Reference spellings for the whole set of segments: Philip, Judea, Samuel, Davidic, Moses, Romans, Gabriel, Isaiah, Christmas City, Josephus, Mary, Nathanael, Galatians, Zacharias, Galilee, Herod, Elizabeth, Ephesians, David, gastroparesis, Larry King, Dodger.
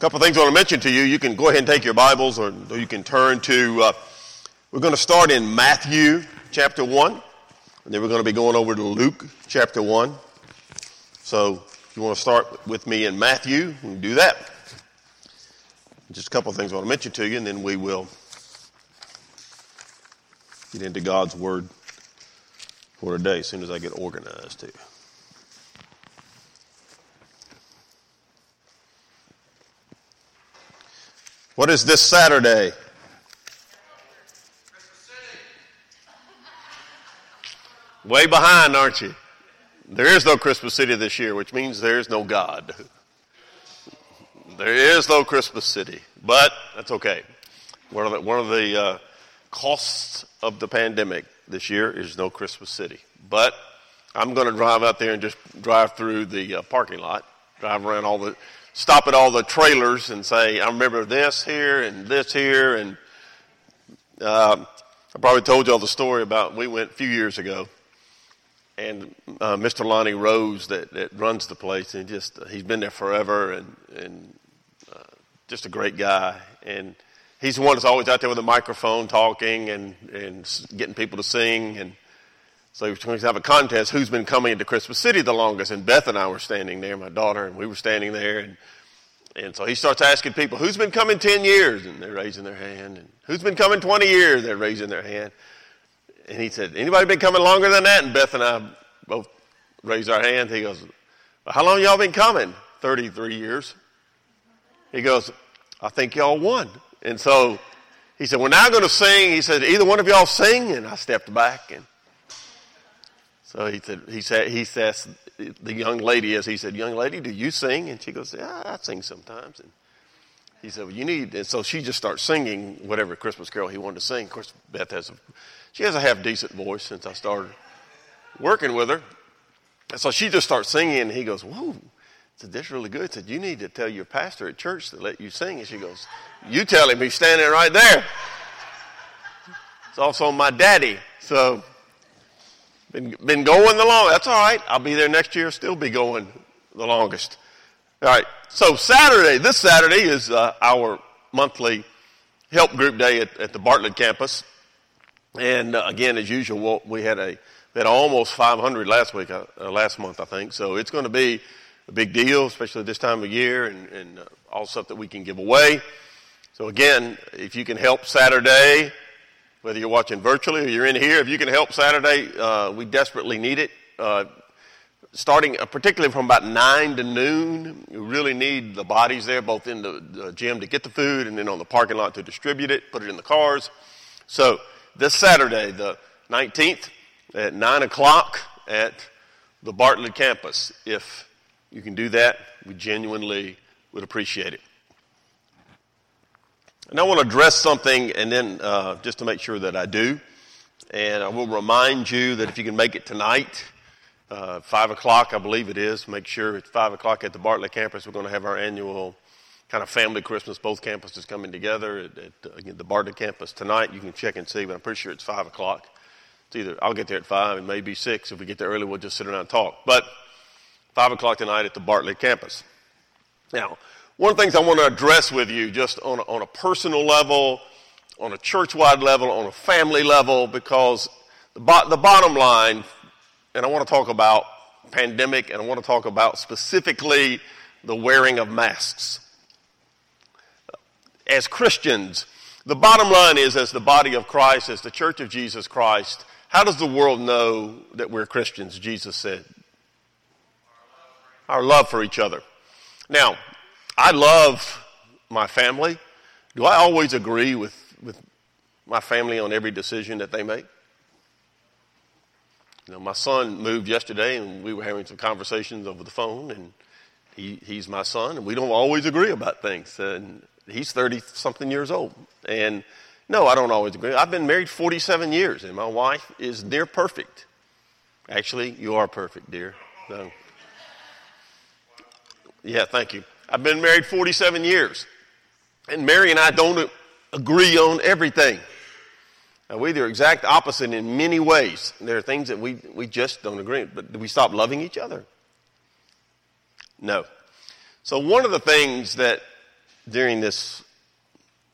couple of things I want to mention to you. You can go ahead and take your Bibles, or you can turn to, we're going to start in Matthew chapter 1, and then we're going to be going over to Luke chapter 1. So if you want to start with me in Matthew, we can do that. Just a couple of things I want to mention to you, and then we will get into God's Word for today as soon as I get organized too. What is this Saturday? Christmas City. Way behind, aren't you? There is no Christmas City this year, which means there is no God. There is no Christmas City, but that's okay. One of the costs of the pandemic this year is no Christmas City. But I'm going to drive out there and just drive through the parking lot, drive around all the... stop at all the trailers and say, I remember this here, and I probably told y'all the story about we went a few years ago, and Mr. Lonnie Rose that runs the place, and he's been there forever, and just a great guy, and he's the one that's always out there with a microphone talking and getting people to sing, and so we were going to have a contest, who's been coming into Christmas City the longest, and Beth and I were standing there, my daughter, and we were standing there, and so he starts asking people, who's been coming 10 years, and they're raising their hand, and who's been coming 20 years, they're raising their hand, and he said, anybody been coming longer than that, and Beth and I both raised our hands. He goes, well, how long y'all been coming? 33 years. He goes, I think y'all won, and so he said, we're now going to sing. He said, either one of y'all sing, and I stepped back, and so he says, the young lady is, he said, young lady, do you sing? And she goes, yeah, I sing sometimes. And he said, well, you need, and so she just starts singing whatever Christmas carol he wanted to sing. Of course, Beth has a half-decent voice since I started working with her. And so she just starts singing, and he goes, whoa, said, that's really good. He said, you need to tell your pastor at church to let you sing. And she goes, you tell him, he's standing right there. It's also my daddy, so... Been going the longest. That's all right. I'll be there next year. Still be going the longest. All right. So Saturday, this Saturday is our monthly help group day at the Bartlett campus. And again, as usual, we had almost 500 last month, I think. So it's going to be a big deal, especially this time of year, and all stuff that we can give away. So again, if you can help Saturday. Whether you're watching virtually or you're in here, if you can help Saturday, we desperately need it. Starting particularly from about 9 to noon, you really need the bodies there, both in the gym to get the food and then on the parking lot to distribute it, put it in the cars. So this Saturday, the 19th, at 9 o'clock at the Bartlett campus, if you can do that, we genuinely would appreciate it. And I want to address something, and then just to make sure that I do, and I will remind you that if you can make it tonight, 5 o'clock, I believe it is, make sure it's 5 o'clock at the Bartlett campus. We're going to have our annual kind of family Christmas, both campuses coming together at the Bartlett campus tonight. You can check and see, but I'm pretty sure it's 5 o'clock. It's either I'll get there at 5 and maybe 6. If we get there early, we'll just sit around and talk. But 5 o'clock tonight at the Bartlett campus. Now, one of the things I want to address with you just on a personal level, on a church-wide level, on a family level, because the bottom line, and I want to talk about pandemic, and I want to talk about specifically the wearing of masks. As Christians, the bottom line is, as the body of Christ, as the church of Jesus Christ, how does the world know that we're Christians, Jesus said? Our love for each other. Now, I love my family. Do I always agree with my family on every decision that they make? You know, my son moved yesterday, and we were having some conversations over the phone, and he's my son, and we don't always agree about things. And he's 30-something years old. And no, I don't always agree. I've been married 47 years, and my wife is near perfect. Actually, you are perfect, dear. So, yeah, thank you. I've been married 47 years, and Mary and I don't agree on everything. Now, we're the exact opposite in many ways. There are things that we just don't agree on, but do we stop loving each other? No. So one of the things that during this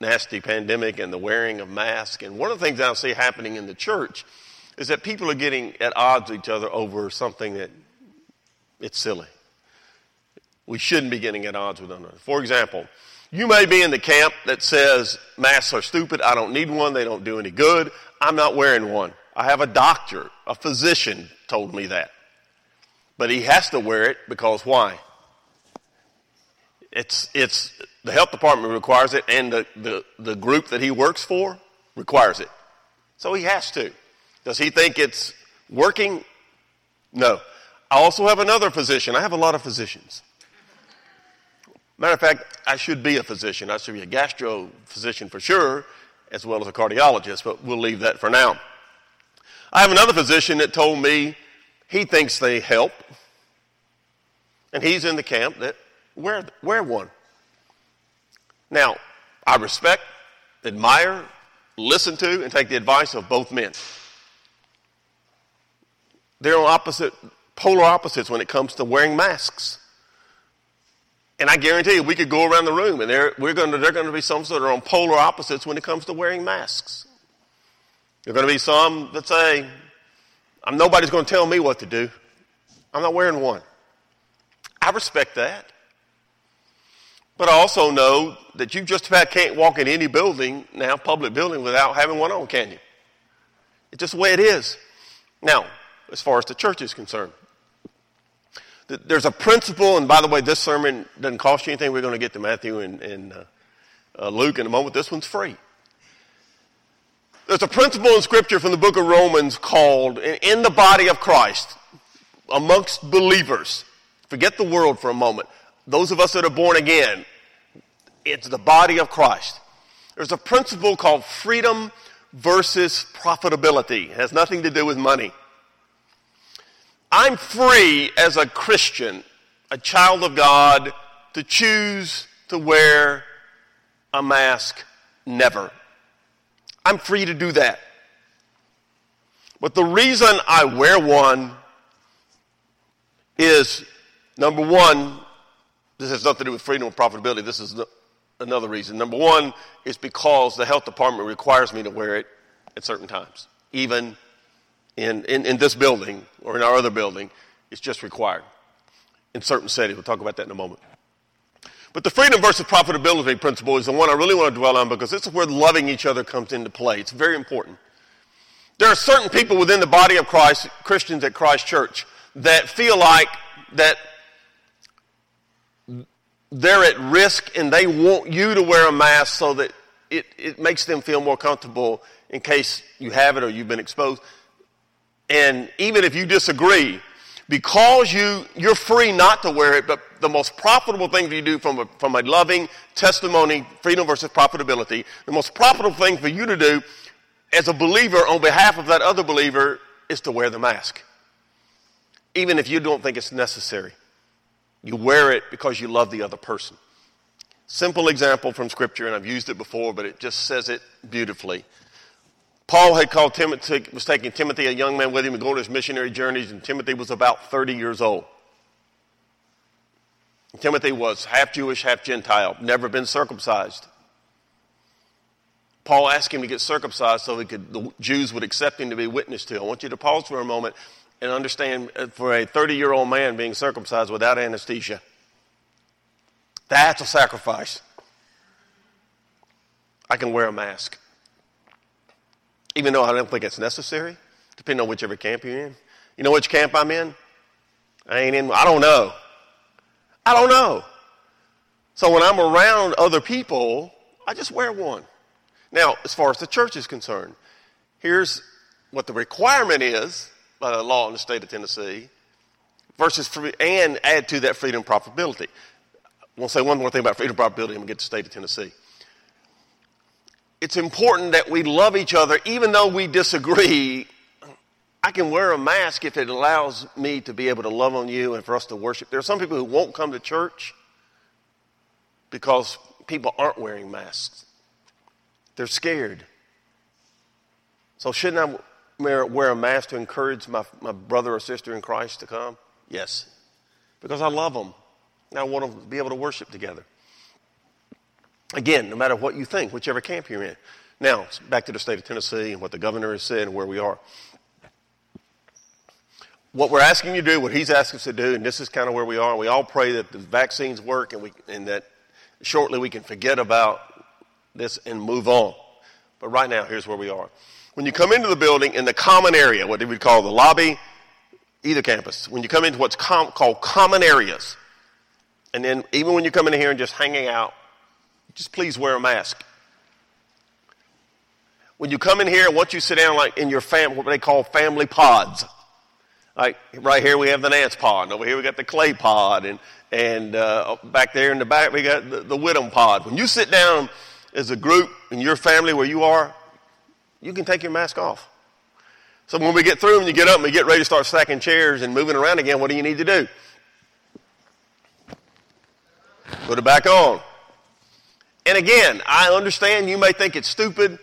nasty pandemic and the wearing of masks. And one of the things I see happening in the church is that people are getting at odds with each other over something that it's silly. We shouldn't be getting at odds with one another. For example, you may be in the camp that says masks are stupid, I don't need one, they don't do any good, I'm not wearing one. I have a doctor, a physician told me that. But he has to wear it because why? It's the health department requires it, and the group that he works for requires it. So he has to. Does he think it's working? No. I also have another physician. I have a lot of physicians. Matter of fact, I should be a physician. I should be a gastro physician for sure, as well as a cardiologist, but we'll leave that for now. I have another physician that told me he thinks they help, and he's in the camp that wear one. Now, I respect, admire, listen to, and take the advice of both men. They're on polar opposites when it comes to wearing masks. And I guarantee you, we could go around the room, and there are going to be some that are on polar opposites when it comes to wearing masks. There are going to be some that say, nobody's going to tell me what to do. I'm not wearing one. I respect that. But I also know that you just about can't walk in any building, now public building, without having one on, can you? It's just the way it is. Now, as far as the church is concerned, there's a principle, and by the way, this sermon doesn't cost you anything. We're going to get to Matthew and Luke in a moment. This one's free. There's a principle in Scripture from the book of Romans called, in the body of Christ, amongst believers, forget the world for a moment, those of us that are born again, it's the body of Christ. There's a principle called freedom versus profitability. It has nothing to do with money. I'm free as a Christian, a child of God, to choose to wear a mask never. I'm free to do that. But the reason I wear one is, number one, this has nothing to do with freedom or profitability. This is another reason. Number one is because the health department requires me to wear it at certain times, even in this building or in our other building. It's just required in certain settings. We'll talk about that in a moment. But the freedom versus profitability principle is the one I really want to dwell on, because this is where loving each other comes into play. It's very important. There are certain people within the body of Christ, Christians at Christ Church, that feel like that they're at risk, and they want you to wear a mask so that it makes them feel more comfortable in case you have it or you've been exposed. And even if you disagree, because you're free not to wear it, but the most profitable thing you do from a loving testimony, freedom versus profitability, the most profitable thing for you to do as a believer on behalf of that other believer is to wear the mask. Even if you don't think it's necessary, you wear it because you love the other person. Simple example from Scripture, and I've used it before, but it just says it beautifully. Paul had called Timothy, was taking Timothy, a young man, with him and going on his missionary journeys, and Timothy was about 30 years old. And Timothy was half Jewish, half Gentile, never been circumcised. Paul asked him to get circumcised so the Jews would accept him to be witness to. I want you to pause for a moment and understand, for a 30-year-old man being circumcised without anesthesia, that's a sacrifice. I can wear a mask. Even though I don't think it's necessary, depending on whichever camp you're in. You know which camp I'm in? I don't know. So when I'm around other people, I just wear one. Now, as far as the church is concerned, here's what the requirement is by the law in the state of Tennessee, versus free, and add to that freedom and profitability. I want to say one more thing about freedom and profitability, and we'll get to the state of Tennessee. It's important that we love each other, even though we disagree. I can wear a mask if it allows me to be able to love on you and for us to worship. There are some people who won't come to church because people aren't wearing masks. They're scared. So shouldn't I wear a mask to encourage my brother or sister in Christ to come? Yes, because I love them, and I want them to be able to worship together. Again, no matter what you think, whichever camp you're in. Now, back to the state of Tennessee and what the governor has said and where we are. What we're asking you to do, what he's asked us to do, and this is kind of where we are. We all pray that the vaccines work and that shortly we can forget about this and move on. But right now, here's where we are. When you come into the building in the common area, what we would call the lobby, either campus, when you come into what's called common areas, and then even when you come in here and just hanging out, just please wear a mask. When you come in here, once you sit down, like in your family, what they call family pods. Like right here, we have the Nance pod. And over here, we got the Clay pod. And back there in the back, we got the Whittam pod. When you sit down as a group in your family where you are, you can take your mask off. So when we get through and you get up and we get ready to start stacking chairs and moving around again, what do you need to do? Put it back on. And again, I understand you may think it's stupid,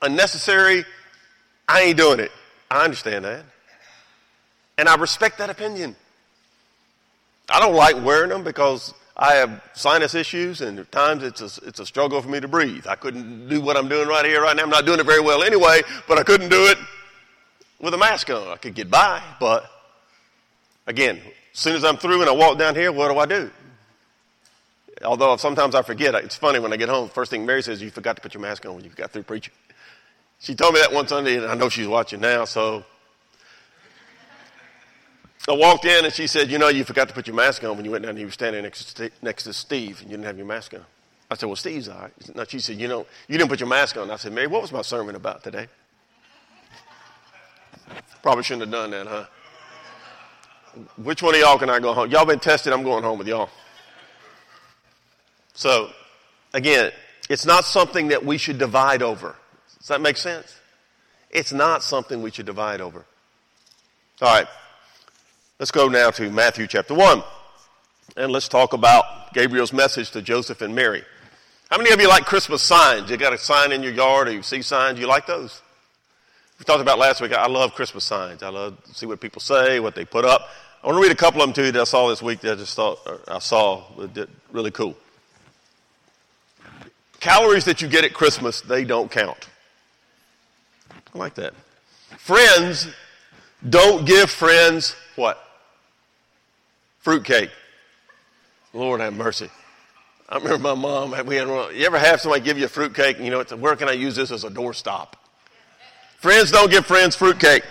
unnecessary. I ain't doing it. I understand that. And I respect that opinion. I don't like wearing them because I have sinus issues, and at times it's a struggle for me to breathe. I couldn't do what I'm doing right here, right now. I'm not doing it very well anyway, but I couldn't do it with a mask on. I could get by, but again, as soon as I'm through and I walk down here, what do I do? Although sometimes I forget. It's funny, when I get home, first thing Mary says, you forgot to put your mask on when you got through preaching. She told me that one Sunday, and I know she's watching now, so I walked in and she said, you know, you forgot to put your mask on when you went down and you were standing next to Steve and you didn't have your mask on. I said, well, Steve's all right. No, she said, you know, you didn't put your mask on. I said, Mary, what was my sermon about today? Probably shouldn't have done that, huh? Which one of y'all can I go home? Y'all been tested, I'm going home with y'all. So, again, it's not something that we should divide over. Does that make sense? It's not something we should divide over. All right, let's go now to Matthew chapter 1, and let's talk about Gabriel's message to Joseph and Mary. How many of you like Christmas signs? You got a sign in your yard, or you see signs, you like those? We talked about last week, I love Christmas signs. I love to see what people say, what they put up. I want to read a couple of them to you that I saw this week that I saw really cool. Calories that you get at Christmas, they don't count. I like that. Friends, don't give friends what? Fruitcake. Lord have mercy. I remember my mom, you ever have somebody give you a fruitcake, and you know, it's, where can I use this as a doorstop? Friends, don't give friends fruitcake.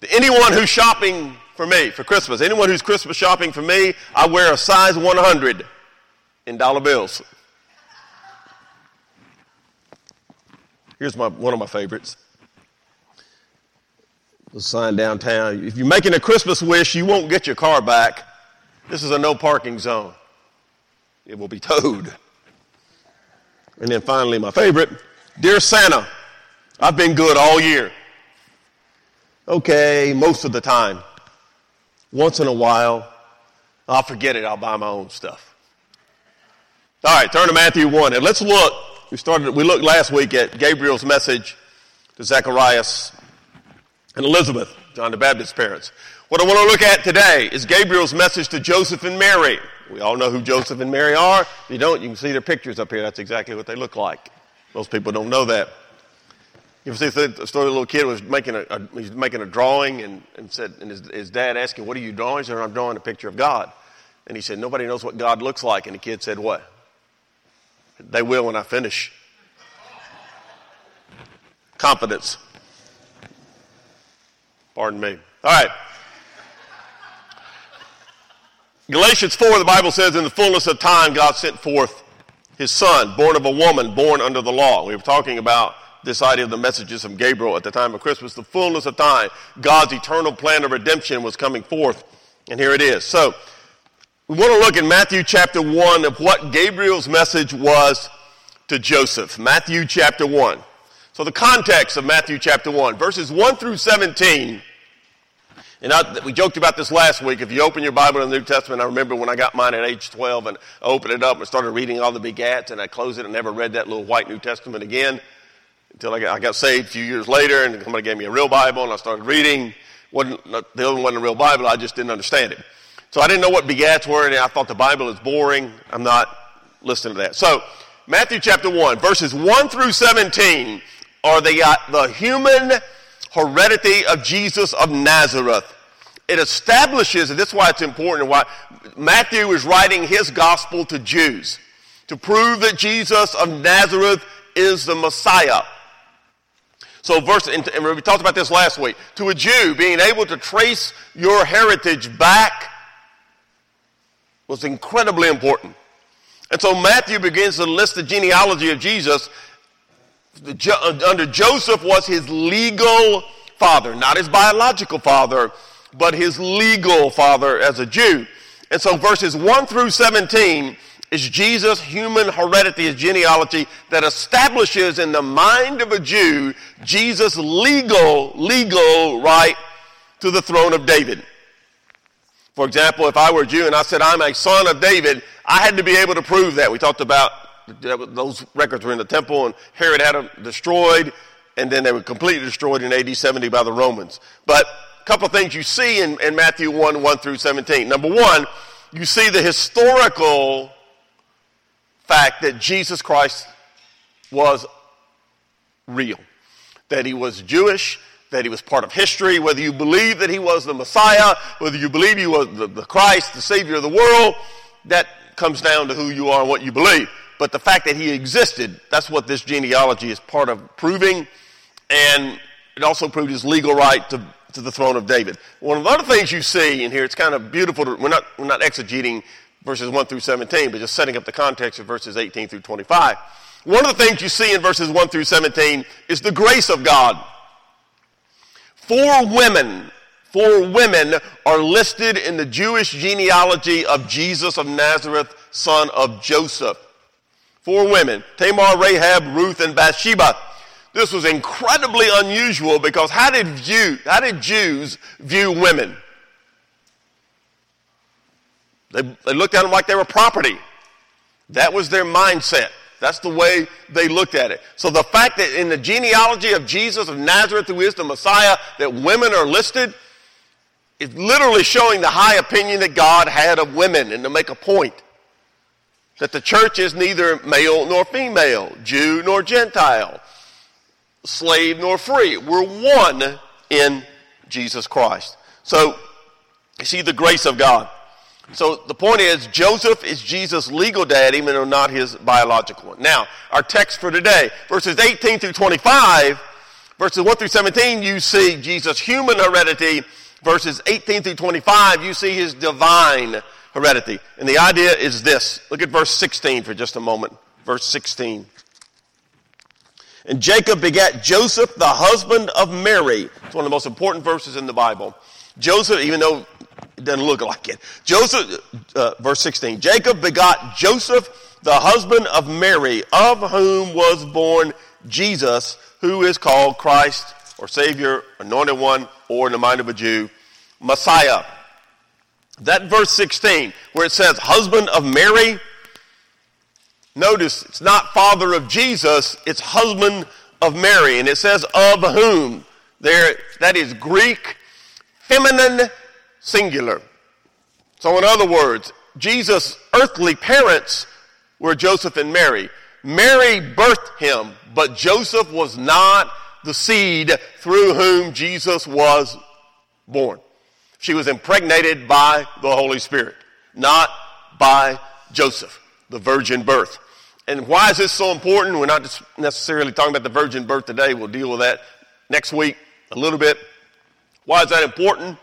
To anyone who's shopping for me for Christmas, anyone who's Christmas shopping for me, I wear a size 100 in dollar bills. Here's one of my favorites. The sign downtown. If you're making a Christmas wish, you won't get your car back. This is a no parking zone. It will be towed. And then finally, my favorite. Dear Santa, I've been good all year. Okay, most of the time. Once in a while, I'll forget it. I'll buy my own stuff. All right, turn to Matthew 1. And let's look. We looked last week at Gabriel's message to Zacharias and Elizabeth, John the Baptist's parents. What I want to look at today is Gabriel's message to Joseph and Mary. We all know who Joseph and Mary are. If you don't, you can see their pictures up here. That's exactly what they look like. Most people don't know that. You ever see the story of the little kid was making a drawing and said, and his dad asked him, what are you drawing? He said, I'm drawing a picture of God. And he said, nobody knows what God looks like. And the kid said, what? They will when I finish. Confidence. Pardon me. All right. Galatians 4, the Bible says, in the fullness of time, God sent forth his son, born of a woman, born under the law. We were talking about this idea of the messages from Gabriel at the time of Christmas. The fullness of time, God's eternal plan of redemption was coming forth. And here it is. So, we want to look in Matthew chapter 1 of what Gabriel's message was to Joseph. Matthew chapter 1. So the context of Matthew chapter 1, verses 1 through 17, and we joked about this last week. If you open your Bible in the New Testament, I remember when I got mine at age 12 and I opened it up and started reading all the begats and I closed it and never read that little white New Testament again until I got saved a few years later and somebody gave me a real Bible and I started reading. The other one wasn't a real Bible, I just didn't understand it. So I didn't know what begats were, and I thought the Bible is boring. I'm not listen to that. So Matthew chapter 1, verses 1 through 17 are the human heredity of Jesus of Nazareth. It establishes, and this is why it's important and why Matthew is writing his gospel to Jews, to prove that Jesus of Nazareth is the Messiah. So and we talked about this last week, to a Jew, being able to trace your heritage back was incredibly important. And so Matthew begins to list the genealogy of Jesus. Under Joseph was his legal father, not his biological father, but his legal father as a Jew. And so verses 1 through 17 is Jesus' human heredity, his genealogy, that establishes in the mind of a Jew Jesus' legal right to the throne of David. For example, if I were a Jew and I said, I'm a son of David, I had to be able to prove that. We talked about those records were in the temple and Herod had them destroyed, and then they were completely destroyed in AD 70 by the Romans. But couple of things you see in Matthew 1 through 17. Number one, you see the historical fact that Jesus Christ was real, that he was Jewish, that he was part of history, whether you believe that he was the Messiah, whether you believe he was the Christ, the Savior of the world, that comes down to who you are and what you believe. But the fact that he existed, that's what this genealogy is part of proving, and it also proved his legal right to the throne of David. One of the other things you see in here, it's kind of beautiful. We're not exegeting verses 1 through 17, but just setting up the context of verses 18 through 25. One of the things you see in verses 1 through 17 is the grace of God. Four women are listed in the Jewish genealogy of Jesus of Nazareth, son of Joseph. Four women, Tamar, Rahab, Ruth, and Bathsheba. This was incredibly unusual because how did Jews view women? They looked at them like they were property. That was their mindset. That's the way they looked at it. So the fact that in the genealogy of Jesus of Nazareth, who is the Messiah, that women are listed, is literally showing the high opinion that God had of women, and to make a point that the church is neither male nor female, Jew nor Gentile, slave nor free. We're one in Jesus Christ. So you see the grace of God. So the point is, Joseph is Jesus' legal dad, even though not his biological one. Now, our text for today, verses 18 through 25, verses 1 through 17, you see Jesus' human heredity. Verses 18 through 25, you see his divine heredity. And the idea is this. Look at verse 16 for just a moment. Verse 16. And Jacob begat Joseph, the husband of Mary. It's one of the most important verses in the Bible. Joseph, even though it doesn't look like it. Verse 16. Jacob begot Joseph, the husband of Mary, of whom was born Jesus, who is called Christ, or Savior, Anointed One, or in the mind of a Jew, Messiah. That verse 16, where it says husband of Mary, notice, it's not father of Jesus, it's husband of Mary. And it says of whom. There, that is Greek, feminine, singular. So in other words, Jesus' earthly parents were Joseph and Mary. Mary birthed him, but Joseph was not the seed through whom Jesus was born. She was impregnated by the Holy Spirit, not by Joseph, the virgin birth. And why is this so important? We're not just necessarily talking about the virgin birth today. We'll deal with that next week a little bit. Why is that important?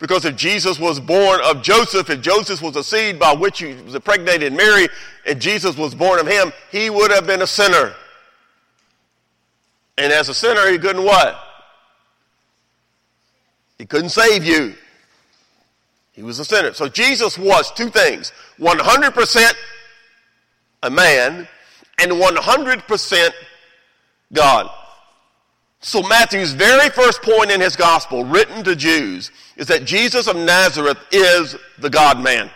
Because if Jesus was born of Joseph, if Joseph was a seed by which he was impregnated Mary, and Jesus was born of him, he would have been a sinner. And as a sinner, he couldn't what? He couldn't save you. He was a sinner. So Jesus was two things, 100% a man and 100% God. So Matthew's very first point in his gospel, written to Jews, is that Jesus of Nazareth is the God-man.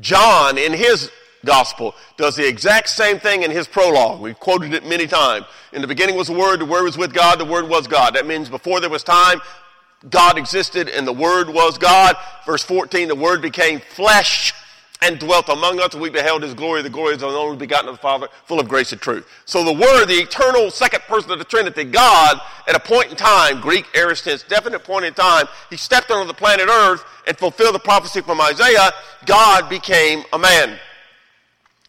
John, in his gospel, does the exact same thing in his prologue. We've quoted it many times. In the beginning was the Word was with God, the Word was God. That means before there was time, God existed and the Word was God. Verse 14, the Word became flesh and dwelt among us, and we beheld his glory, the glory of the only begotten of the Father, full of grace and truth. So the Word, the eternal second person of the Trinity, God, at a point in time, Greek aorist tense, definite point in time, he stepped onto the planet Earth and fulfilled the prophecy from Isaiah. God became a man,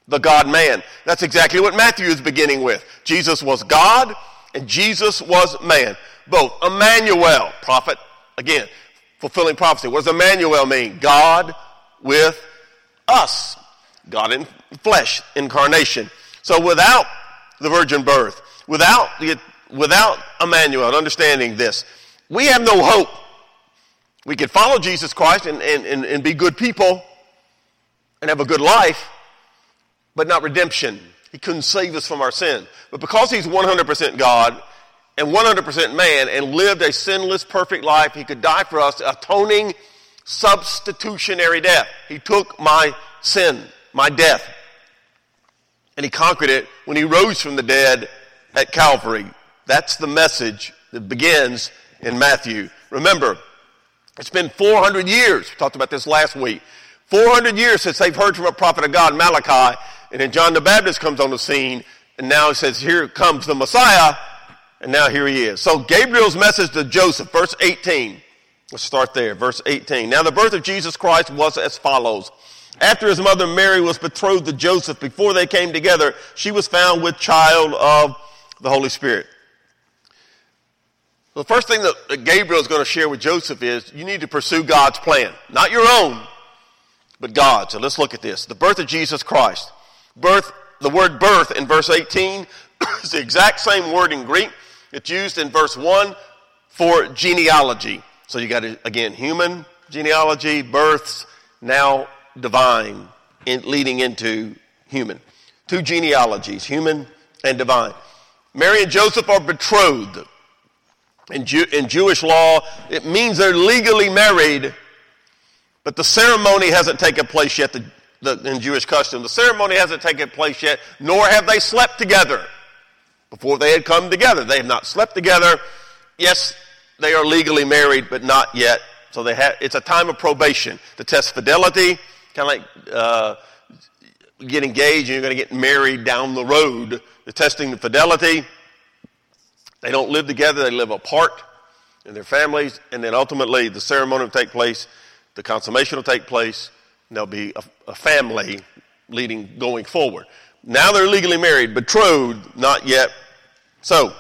the God-man. That's exactly what Matthew is beginning with. Jesus was God, and Jesus was man. Both. Emmanuel, prophet, again, fulfilling prophecy. What does Emmanuel mean? God with us. God in flesh, incarnation. So without the virgin birth, without Emmanuel, understanding this, we have no hope. We could follow Jesus Christ and be good people and have a good life, but not redemption. He couldn't save us from our sin. But because he's 100% God and 100% man and lived a sinless, perfect life, he could die for us, atoning, substitutionary death. He took my sin, my death, and he conquered it when he rose from the dead at Calvary. That's the message that begins in Matthew. Remember, it's been 400 years. We talked about this last week. 400 years since they've heard from a prophet of God, Malachi, and then John the Baptist comes on the scene, and now it says, here comes the Messiah, and now here he is. So Gabriel's message to Joseph, verse 18. Let's start there, verse 18. Now the birth of Jesus Christ was as follows. After his mother Mary was betrothed to Joseph, before they came together, she was found with child of the Holy Spirit. The first thing that Gabriel is going to share with Joseph is you need to pursue God's plan. Not your own, but God's. So let's look at this. The birth of Jesus Christ. Birth, the word birth in verse 18 is the exact same word in Greek. It's used in verse 1 for genealogy. So you got, again, human genealogy, births, now divine, leading into human. Two genealogies, human and divine. Mary and Joseph are betrothed. In Jewish law, it means they're legally married, but the ceremony hasn't taken place yet, in Jewish custom. The ceremony hasn't taken place yet, nor have they slept together before they had come together. They have not slept together. Yes, they are legally married, but not yet. So it's a time of probation to test fidelity, kind of like get engaged and you're going to get married down the road. They're testing the fidelity. They don't live together, they live apart in their families, and then ultimately the ceremony will take place, the consummation will take place, and there'll be a family going forward. Now they're legally married, betrothed, not yet. So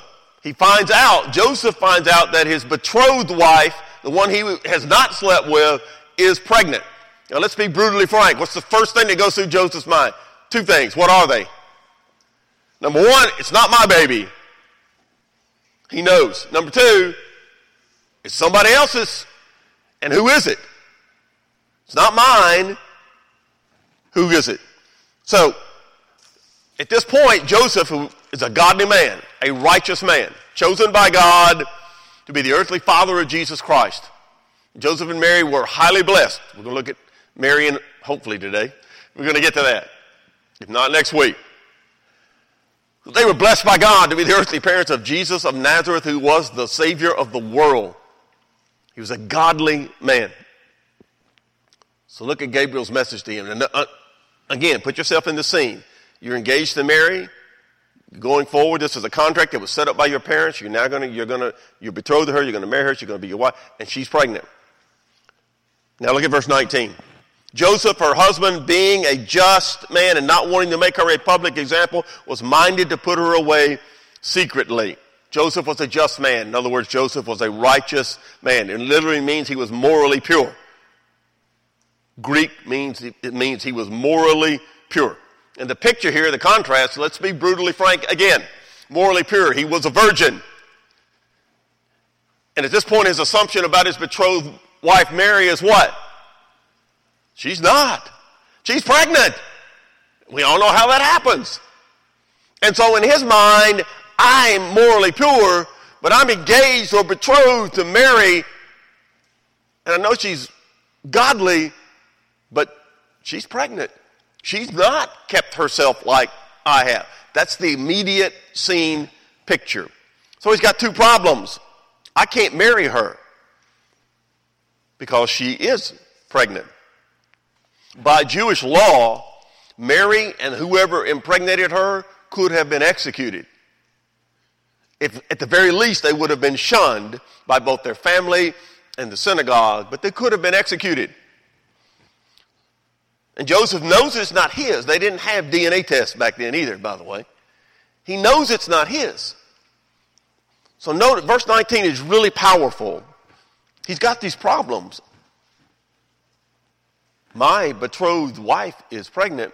Joseph finds out that his betrothed wife, the one he has not slept with, is pregnant. Now let's be brutally frank. What's the first thing that goes through Joseph's mind? Two things. What are they? Number one, it's not my baby. He knows. Number two, it's somebody else's. And who is it? It's not mine. Who is it? So, at this point, Joseph, who is a godly man, a righteous man, chosen by God to be the earthly father of Jesus Christ. Joseph and Mary were highly blessed. We're going to look at Mary and hopefully today. We're going to get to that. If not, next week. They were blessed by God to be the earthly parents of Jesus of Nazareth, who was the Savior of the world. He was a godly man. So look at Gabriel's message to him. And again, put yourself in the scene. You're engaged to Mary. Going forward, this is a contract that was set up by your parents. You're now you're betrothed to her. You're going to marry her. She's going to be your wife. And she's pregnant. Now look at verse 19. Joseph, her husband, being a just man and not wanting to make her a public example, was minded to put her away secretly. Joseph was a just man. In other words, Joseph was a righteous man. It literally means he was morally pure. Greek means he was morally pure. And the picture here, the contrast, let's be brutally frank again. Morally pure. He was a virgin. And at this point, his assumption about his betrothed wife, Mary, is what? She's not. She's pregnant. We all know how that happens. And so in his mind, I'm morally pure, but I'm engaged or betrothed to Mary. And I know she's godly, but she's pregnant. She's not kept herself like I have. That's the immediate scene picture. So he's got two problems. I can't marry her because she is pregnant. By Jewish law, Mary and whoever impregnated her could have been executed. If, at the very least, they would have been shunned by both their family and the synagogue, but they could have been executed. And Joseph knows it's not his. They didn't have DNA tests back then either, by the way. He knows it's not his. So note, verse 19 is really powerful. He's got these problems. My betrothed wife is pregnant,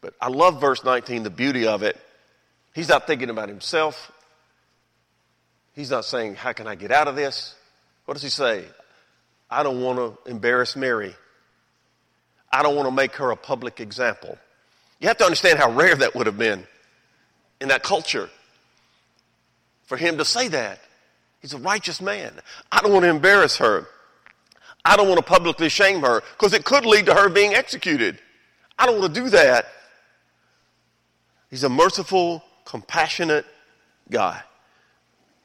but I love verse 19, the beauty of it. He's not thinking about himself. He's not saying, how can I get out of this? What does he say? I don't want to embarrass Mary. I don't want to make her a public example. You have to understand how rare that would have been in that culture for him to say that. He's a righteous man. I don't want to embarrass her. I don't want to publicly shame her because it could lead to her being executed. I don't want to do that. He's a merciful, compassionate guy.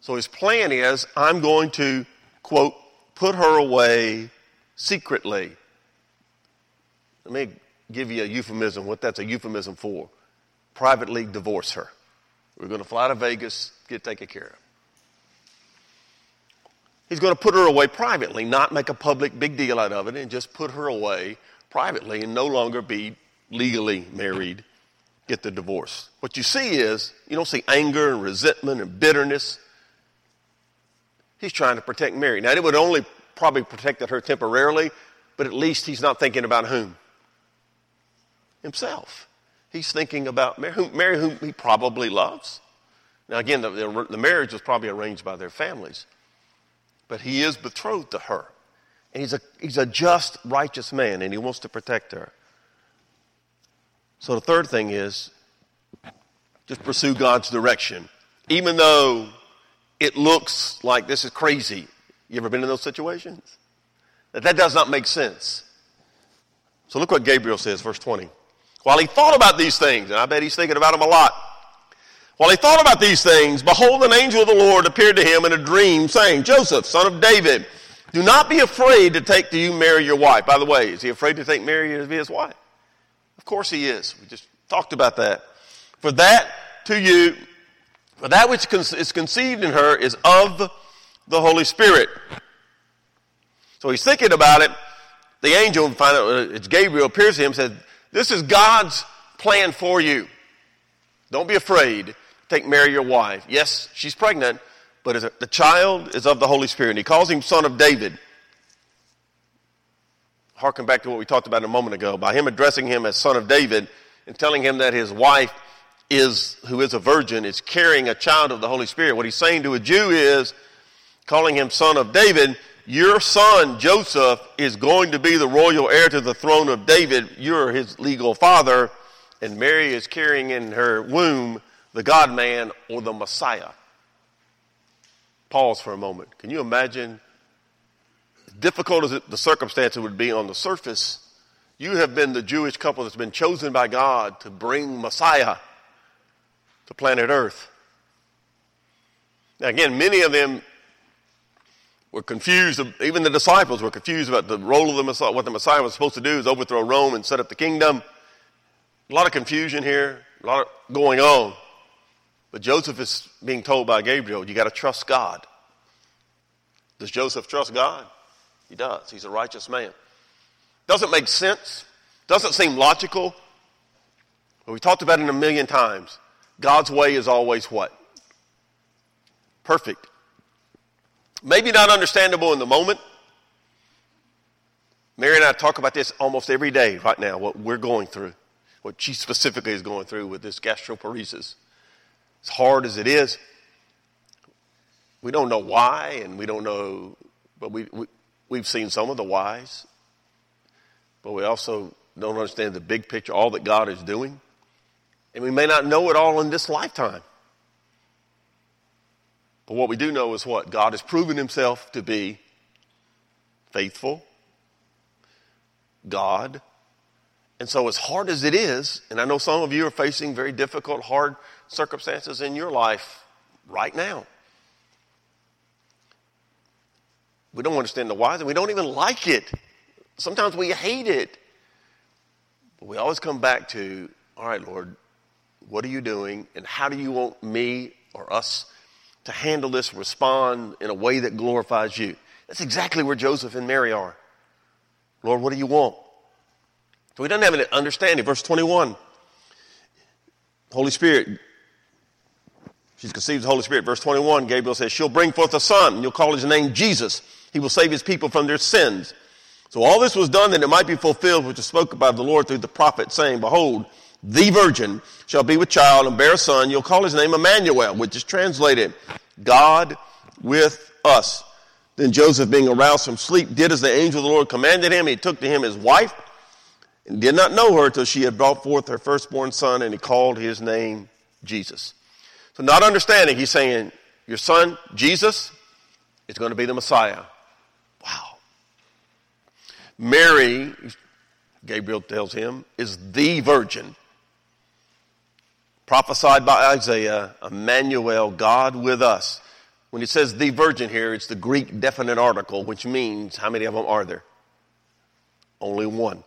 So his plan is, I'm going to, quote, put her away secretly. Let me give you a euphemism, what that's a euphemism for. Privately divorce her. We're going to fly to Vegas, get taken care of. He's going to put her away privately, not make a public big deal out of it, and just put her away privately and no longer be legally married, get the divorce. What you see is, you don't see anger and resentment and bitterness. He's trying to protect Mary. Now, it would only probably protect her temporarily, but at least he's not thinking about whom? Himself. He's thinking about Mary, whom he probably loves. Now, again, the marriage was probably arranged by their families. But he is betrothed to her. And he's a just, righteous man, and he wants to protect her. So the third thing is just pursue God's direction. Even though it looks like this is crazy. You ever been in those situations? That does not make sense. So look what Gabriel says, verse 20. While he thought about these things, and I bet he's thinking about them a lot. While he thought about these things, behold, an angel of the Lord appeared to him in a dream, saying, Joseph, son of David, do not be afraid to take to you Mary, your wife. By the way, is he afraid to take Mary to be his wife? Of course he is. We just talked about that. For that which is conceived in her is of the Holy Spirit. So he's thinking about it. The angel, find out it's Gabriel, appears to him and says, this is God's plan for you. Don't be afraid. Take Mary, your wife. Yes, she's pregnant, but the child is of the Holy Spirit. And he calls him son of David. Harken back to what we talked about a moment ago. By him addressing him as son of David and telling him that his wife, who is a virgin, is carrying a child of the Holy Spirit. What he's saying to a Jew is, calling him son of David, your son Joseph is going to be the royal heir to the throne of David. You're his legal father. And Mary is carrying in her womb the God-man or the Messiah. Pause for a moment. Can you imagine, as difficult as the circumstances would be on the surface, you have been the Jewish couple that's been chosen by God to bring Messiah to planet Earth. Now again, many of them were confused. Even the disciples were confused about the role of the Messiah. What the Messiah was supposed to do is overthrow Rome and set up the kingdom. A lot of confusion here, a lot going on. But Joseph is being told by Gabriel, you got to trust God. Does Joseph trust God? He does. He's a righteous man. Doesn't make sense. Doesn't seem logical. But we talked about it a million times. God's way is always what? Perfect. Maybe not understandable in the moment. Mary and I talk about this almost every day right now, what we're going through. What she specifically is going through with this gastroparesis. As hard as it is, we don't know why, and we don't know, but we've seen some of the whys. But we also don't understand the big picture, all that God is doing. And we may not know it all in this lifetime. But what we do know is what? God has proven himself to be faithful, God. And so as hard as it is, and I know some of you are facing very difficult, hard circumstances in your life right now. We don't understand the whys, and we don't even like it. Sometimes we hate it. we always come back to, all right, Lord, what are you doing? And how do you want me or us to handle this, respond in a way that glorifies you? That's exactly where Joseph and Mary are. Lord, what do you want? So he doesn't have an understanding. Verse 21, Holy Spirit, she's conceived the Holy Spirit. Verse 21, Gabriel says, she'll bring forth a son, and you'll call his name Jesus. He will save his people from their sins. So all this was done that it might be fulfilled, which is spoken by the Lord through the prophet, saying, behold, the virgin shall be with child and bear a son. You'll call his name Emmanuel, which is translated, God with us. Then Joseph, being aroused from sleep, did as the angel of the Lord commanded him. He took to him his wife and did not know her till she had brought forth her firstborn son, and he called his name Jesus. So not understanding, he's saying, your son, Jesus, is going to be the Messiah. Wow. Mary, Gabriel tells him, is the virgin, prophesied by Isaiah, Emmanuel, God with us. When he says the virgin here, it's the Greek definite article, which means how many of them are there? Only one.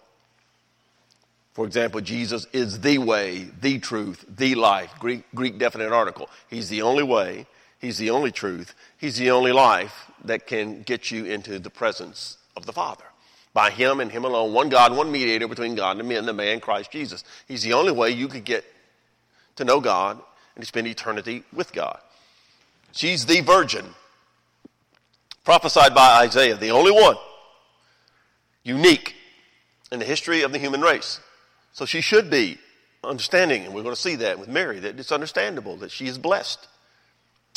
For example, Jesus is the way, the truth, the life. Greek definite article. He's the only way. He's the only truth. He's the only life that can get you into the presence of the Father. By him and him alone, one God, one mediator between God and men, the man Christ Jesus. He's the only way you could get to know God and spend eternity with God. She's the virgin, prophesied by Isaiah, the only one, unique in the history of the human race. So she should be understanding, and we're going to see that with Mary, that it's understandable that she is blessed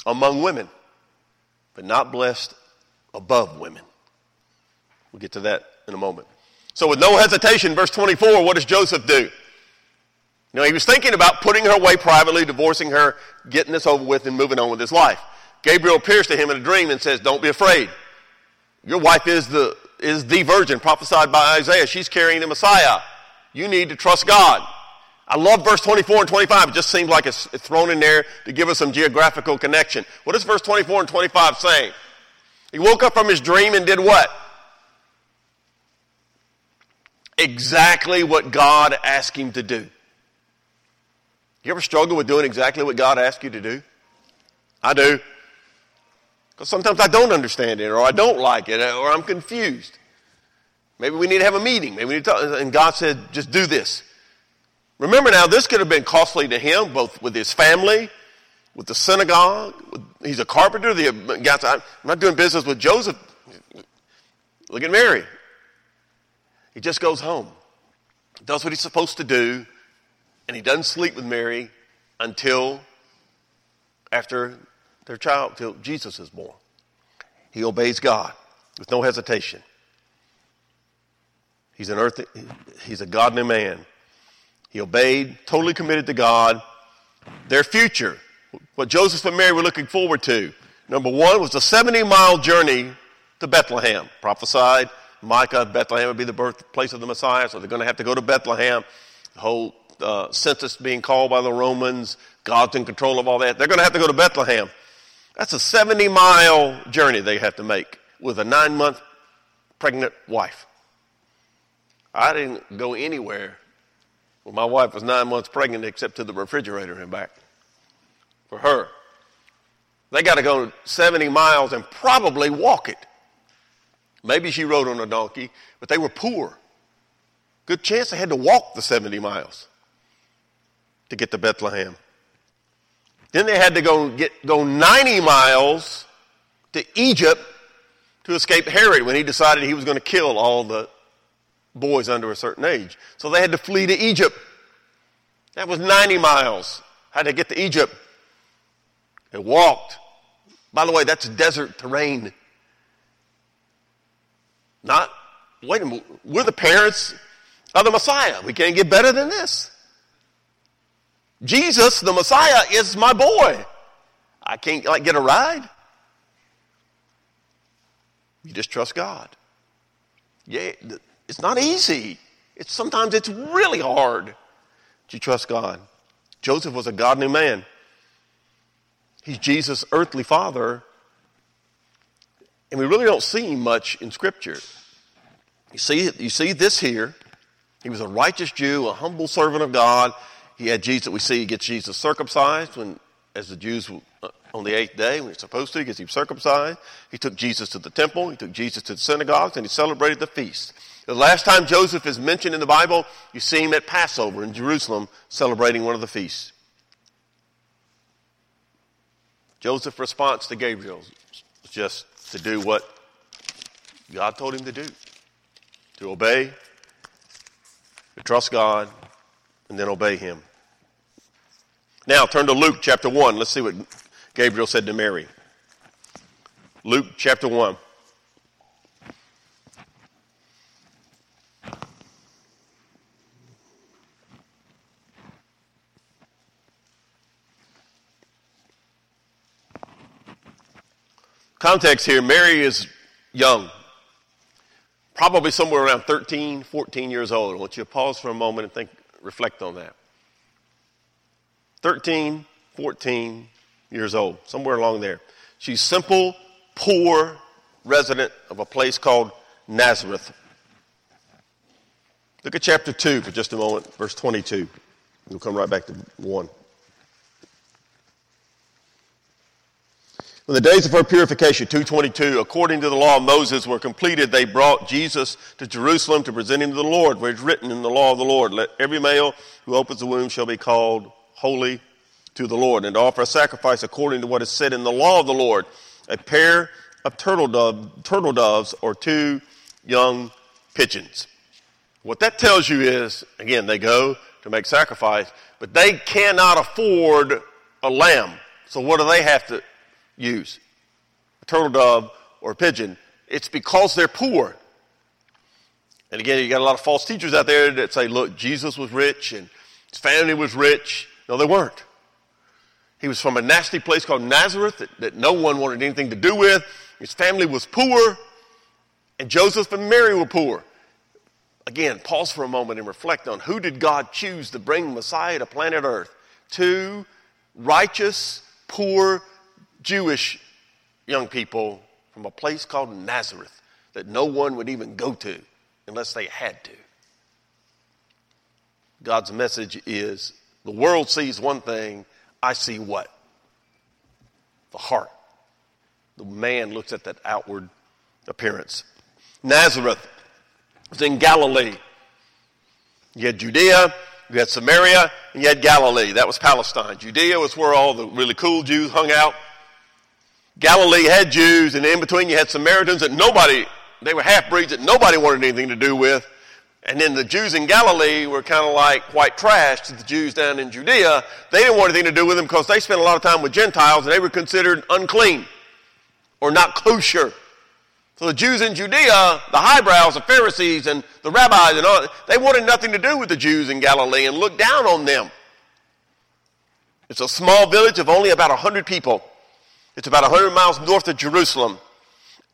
among women, but not blessed above women. We'll get to that in a moment. So with no hesitation, verse 24, what does Joseph do? Now, he was thinking about putting her away privately, divorcing her, getting this over with, and moving on with his life. Gabriel appears to him in a dream and says, don't be afraid. Your wife is the virgin, prophesied by Isaiah. She's carrying the Messiah. You need to trust God. I love verse 24 and 25. It just seems like it's thrown in there to give us some geographical connection. What is verse 24 and 25 saying? He woke up from his dream and did what? Exactly what God asked him to do. You ever struggle with doing exactly what God asked you to do? I do. Because sometimes I don't understand it, or I don't like it, or I'm confused. Maybe we need to have a meeting. Maybe we need to talk. And God said, just do this. Remember now, this could have been costly to him, both with his family, with the synagogue. He's a carpenter. I'm not doing business with Joseph. Look at Mary. He just goes home, does what he's supposed to do, and he doesn't sleep with Mary until after their child, till Jesus is born. He obeys God with no hesitation. He's a godly man. He obeyed, totally committed to God. Their future, what Joseph and Mary were looking forward to, number one was the 70-mile journey to Bethlehem, prophesied. Micah, Bethlehem would be the birthplace of the Messiah, so they're going to have to go to Bethlehem. The whole census being called by the Romans, God's in control of all that. They're going to have to go to Bethlehem. That's a 70-mile journey they have to make with a 9-month pregnant wife. I didn't go anywhere when my wife was 9 months pregnant except to the refrigerator and back for her. They got to go 70 miles and probably walk it. Maybe she rode on a donkey, but they were poor. Good chance they had to walk the 70 miles to get to Bethlehem. Then they had to go 90 miles to Egypt to escape Herod when he decided he was going to kill all the boys under a certain age. So they had to flee to Egypt. That was 90 miles. Had to get to Egypt. They walked. By the way, that's desert terrain. Wait a minute, we're the parents of the Messiah. We can't get better than this. Jesus, the Messiah, is my boy. I can't get a ride. You just trust God. Yeah, it's not easy. Sometimes it's really hard to trust God. Joseph was a godly man. He's Jesus' earthly father. And we really don't see much in Scripture. You see this here. He was a righteous Jew, a humble servant of God. He had Jesus, we see, he gets Jesus circumcised when, as the Jews on the 8th day, when he's supposed to, he gets him circumcised. He took Jesus to the temple, he took Jesus to the synagogues, and he celebrated the feast. The last time Joseph is mentioned in the Bible, you see him at Passover in Jerusalem celebrating one of the feasts. Joseph's response to Gabriel was just to do what God told him to do, to obey, to trust God, and then obey him. Now turn to Luke chapter 1. Let's see what Gabriel said to Mary. Luke chapter 1. Context here, Mary is young, probably somewhere around 13, 14 years old. I want you to pause for a moment and think, reflect on that. 13, 14 years old, somewhere along there. She's simple, poor resident of a place called Nazareth. Look at chapter 2 for just a moment, verse 22. We'll come right back to 1. When the days of her purification, 2:22, according to the law of Moses, were completed, they brought Jesus to Jerusalem to present him to the Lord, where it's written in the law of the Lord, let every male who opens the womb shall be called holy to the Lord, and to offer a sacrifice according to what is said in the law of the Lord, a pair of turtle doves or 2 young pigeons. What that tells you is, again, they go to make sacrifice, but they cannot afford a lamb. So what do they have to use? A turtle dove or a pigeon. It's because they're poor. And again, you got a lot of false teachers out there that say, look, Jesus was rich and his family was rich. No, they weren't. He was from a nasty place called Nazareth that no one wanted anything to do with. His family was poor, and Joseph and Mary were poor. Again, pause for a moment and reflect on who did God choose to bring Messiah to planet Earth? 2 righteous, poor Jewish young people from a place called Nazareth that no one would even go to unless they had to. God's message is, the world sees one thing, I see what? The heart. The man looks at that outward appearance. Nazareth was in Galilee. You had Judea, you had Samaria, and you had Galilee. That was Palestine. Judea was where all the really cool Jews hung out. Galilee had Jews, and in between you had Samaritans they were half-breeds that nobody wanted anything to do with. And then the Jews in Galilee were kind of like white trash to the Jews down in Judea. They didn't want anything to do with them because they spent a lot of time with Gentiles, and they were considered unclean or not kosher. So the Jews in Judea, the highbrows, the Pharisees, and the rabbis, and all, they wanted nothing to do with the Jews in Galilee and looked down on them. It's a small village of only about 100 people. It's about 100 miles north of Jerusalem.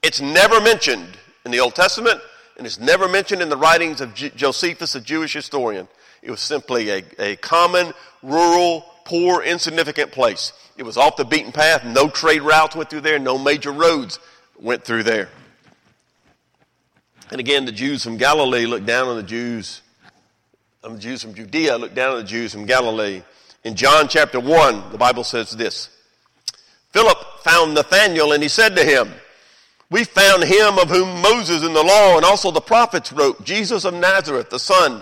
It's never mentioned in the Old Testament, and it's never mentioned in the writings of Josephus, a Jewish historian. It was simply a common, rural, poor, insignificant place. It was off the beaten path. No trade routes went through there. No major roads went through there. And again, the Jews from Galilee looked down on the Jews. The Jews from Judea looked down on the Jews from Galilee. In John chapter 1, the Bible says this. Philip found Nathanael, and he said to him, we found him of whom Moses in the law and also the prophets wrote, Jesus of Nazareth, the son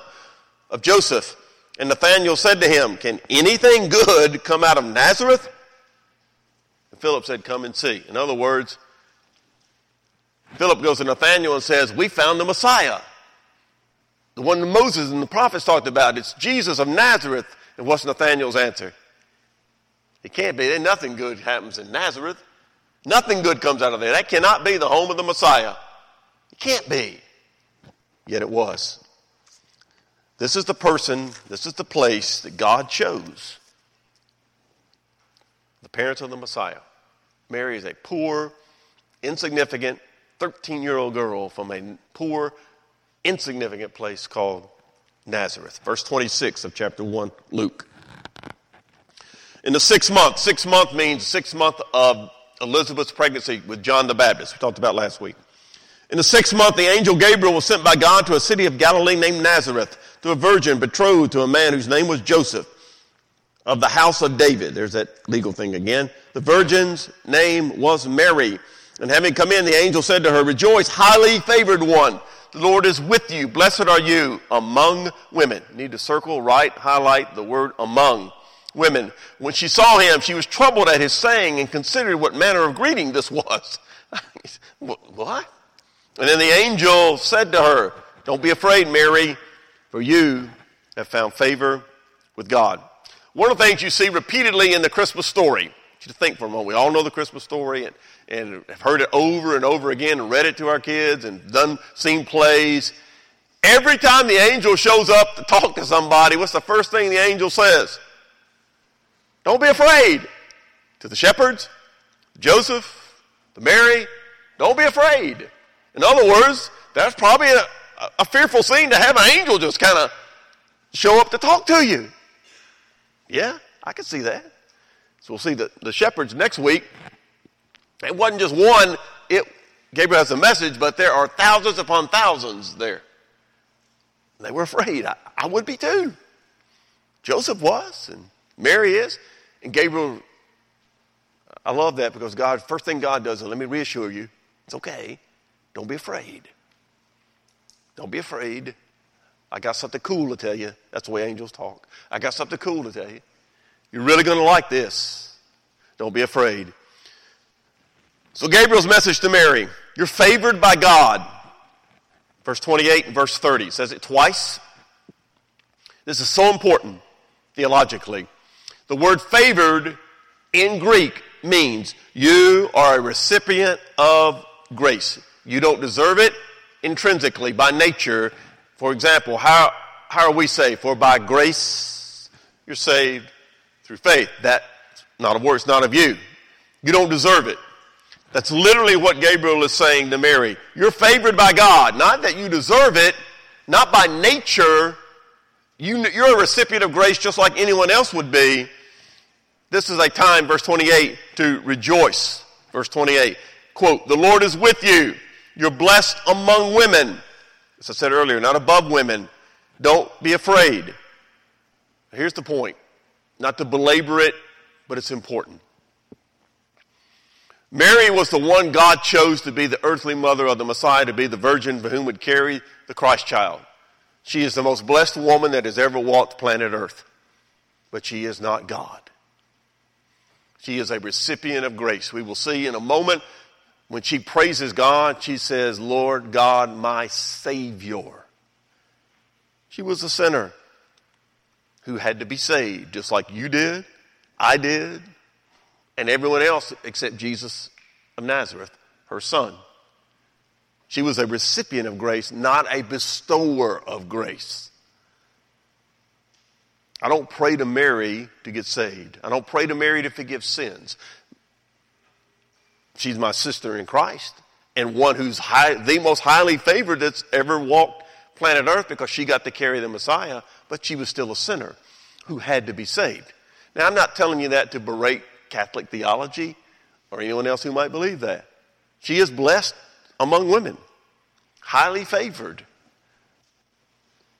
of Joseph. And Nathanael said to him, can anything good come out of Nazareth? And Philip said, come and see. In other words, Philip goes to Nathanael and says, we found the Messiah, the one that Moses and the prophets talked about. It's Jesus of Nazareth. And what's Nathanael's answer? It can't be. Nothing good happens in Nazareth. Nothing good comes out of there. That cannot be the home of the Messiah. It can't be. Yet it was. This is the person, this is the place that God chose. The parents of the Messiah. Mary is a poor, insignificant, 13-year-old girl from a poor, insignificant place called Nazareth. Verse 26 of chapter 1, Luke. In the 6th month, 6th month means 6th month of Elizabeth's pregnancy with John the Baptist, we talked about last week. In the 6th month, the angel Gabriel was sent by God to a city of Galilee named Nazareth to a virgin betrothed to a man whose name was Joseph of the house of David. There's that legal thing again. The virgin's name was Mary. And having come in, the angel said to her, "Rejoice, highly favored one. The Lord is with you. Blessed are you among women." You need to circle, write, highlight the word among women. When she saw him, she was troubled at his saying and considered what manner of greeting this was. What? And then the angel said to her, "Don't be afraid, Mary, for you have found favor with God." One of the things you see repeatedly in the Christmas story, to think for a moment, we all know the Christmas story and have heard it over and over again and read it to our kids and done seen plays. Every time the angel shows up to talk to somebody, what's the first thing the angel says? Don't be afraid. To the shepherds, Joseph, to Mary, don't be afraid. In other words, that's probably a fearful scene to have an angel just kind of show up to talk to you. Yeah, I can see that. So we'll see the shepherds next week. It wasn't just one. Gabriel has a message, but there are thousands upon thousands there. They were afraid. I would be too. Joseph was, and Mary is. And Gabriel, I love that because God, first thing God does is, let me reassure you, it's okay. Don't be afraid. Don't be afraid. I got something cool to tell you. That's the way angels talk. I got something cool to tell you. You're really going to like this. Don't be afraid. So Gabriel's message to Mary, you're favored by God. Verse 28 and verse 30 says it twice. This is so important theologically. The word favored in Greek means you are a recipient of grace. You don't deserve it intrinsically by nature. For example, how are we saved? For by grace you're saved through faith. That's not of works, not of you. You don't deserve it. That's literally what Gabriel is saying to Mary. You're favored by God. Not that you deserve it, not by nature. You're a recipient of grace just like anyone else would be. This is a time, verse 28, to rejoice. Verse 28, quote, "The Lord is with you. You're blessed among women." As I said earlier, not above women. Don't be afraid. Here's the point. Not to belabor it, but it's important. Mary was the one God chose to be the earthly mother of the Messiah, to be the virgin for whom would carry the Christ child. She is the most blessed woman that has ever walked planet Earth. But she is not God. She is a recipient of grace. We will see in a moment when she praises God, she says, "Lord God, my Savior." She was a sinner who had to be saved, just like you did, I did, and everyone else except Jesus of Nazareth, her son. She was a recipient of grace, not a bestower of grace. I don't pray to Mary to get saved. I don't pray to Mary to forgive sins. She's my sister in Christ and one who's the most highly favored that's ever walked planet Earth because she got to carry the Messiah, but she was still a sinner who had to be saved. Now, I'm not telling you that to berate Catholic theology or anyone else who might believe that. She is blessed among women, highly favored,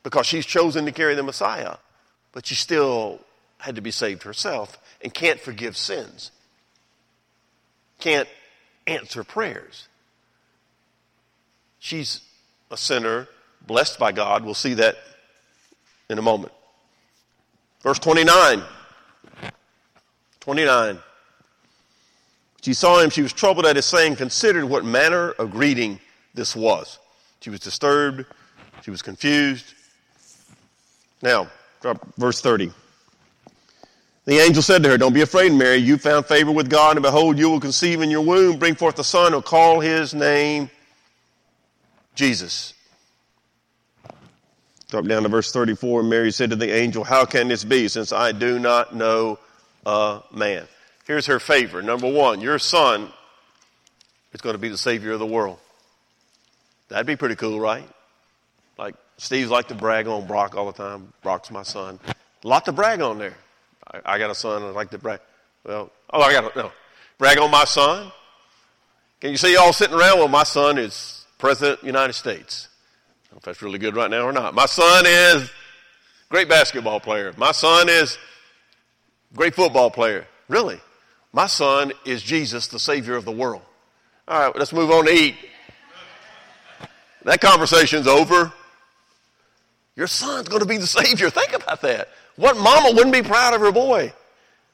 because she's chosen to carry the Messiah, but she still had to be saved herself and can't forgive sins, can't answer prayers. She's a sinner blessed by God. We'll see that in a moment. Verse 29. She saw him, she was troubled at his saying, considered what manner of greeting this was. She was disturbed. She was confused. Now, drop verse 30. The angel said to her, "Don't be afraid, Mary. You found favor with God, and behold, you will conceive in your womb, bring forth a son, and call his name Jesus." Drop down to verse 34, Mary said to the angel, "How can this be, since I do not know a man?" Here's her favor. Number one, your son is going to be the Savior of the world. That'd be pretty cool, right? Like, Steve's like to brag on Brock all the time. Brock's my son. A lot to brag on there. I got a son, I like to brag. Brag on my son. Can you see y'all sitting around? Well, my son is President of the United States. I don't know if that's really good right now or not. My son is great basketball player. My son is a great football player. Really? My son is Jesus, the Savior of the world. All right, let's move on to eat. That conversation's over. Your son's going to be the Savior. Think about that. What mama wouldn't be proud of her boy?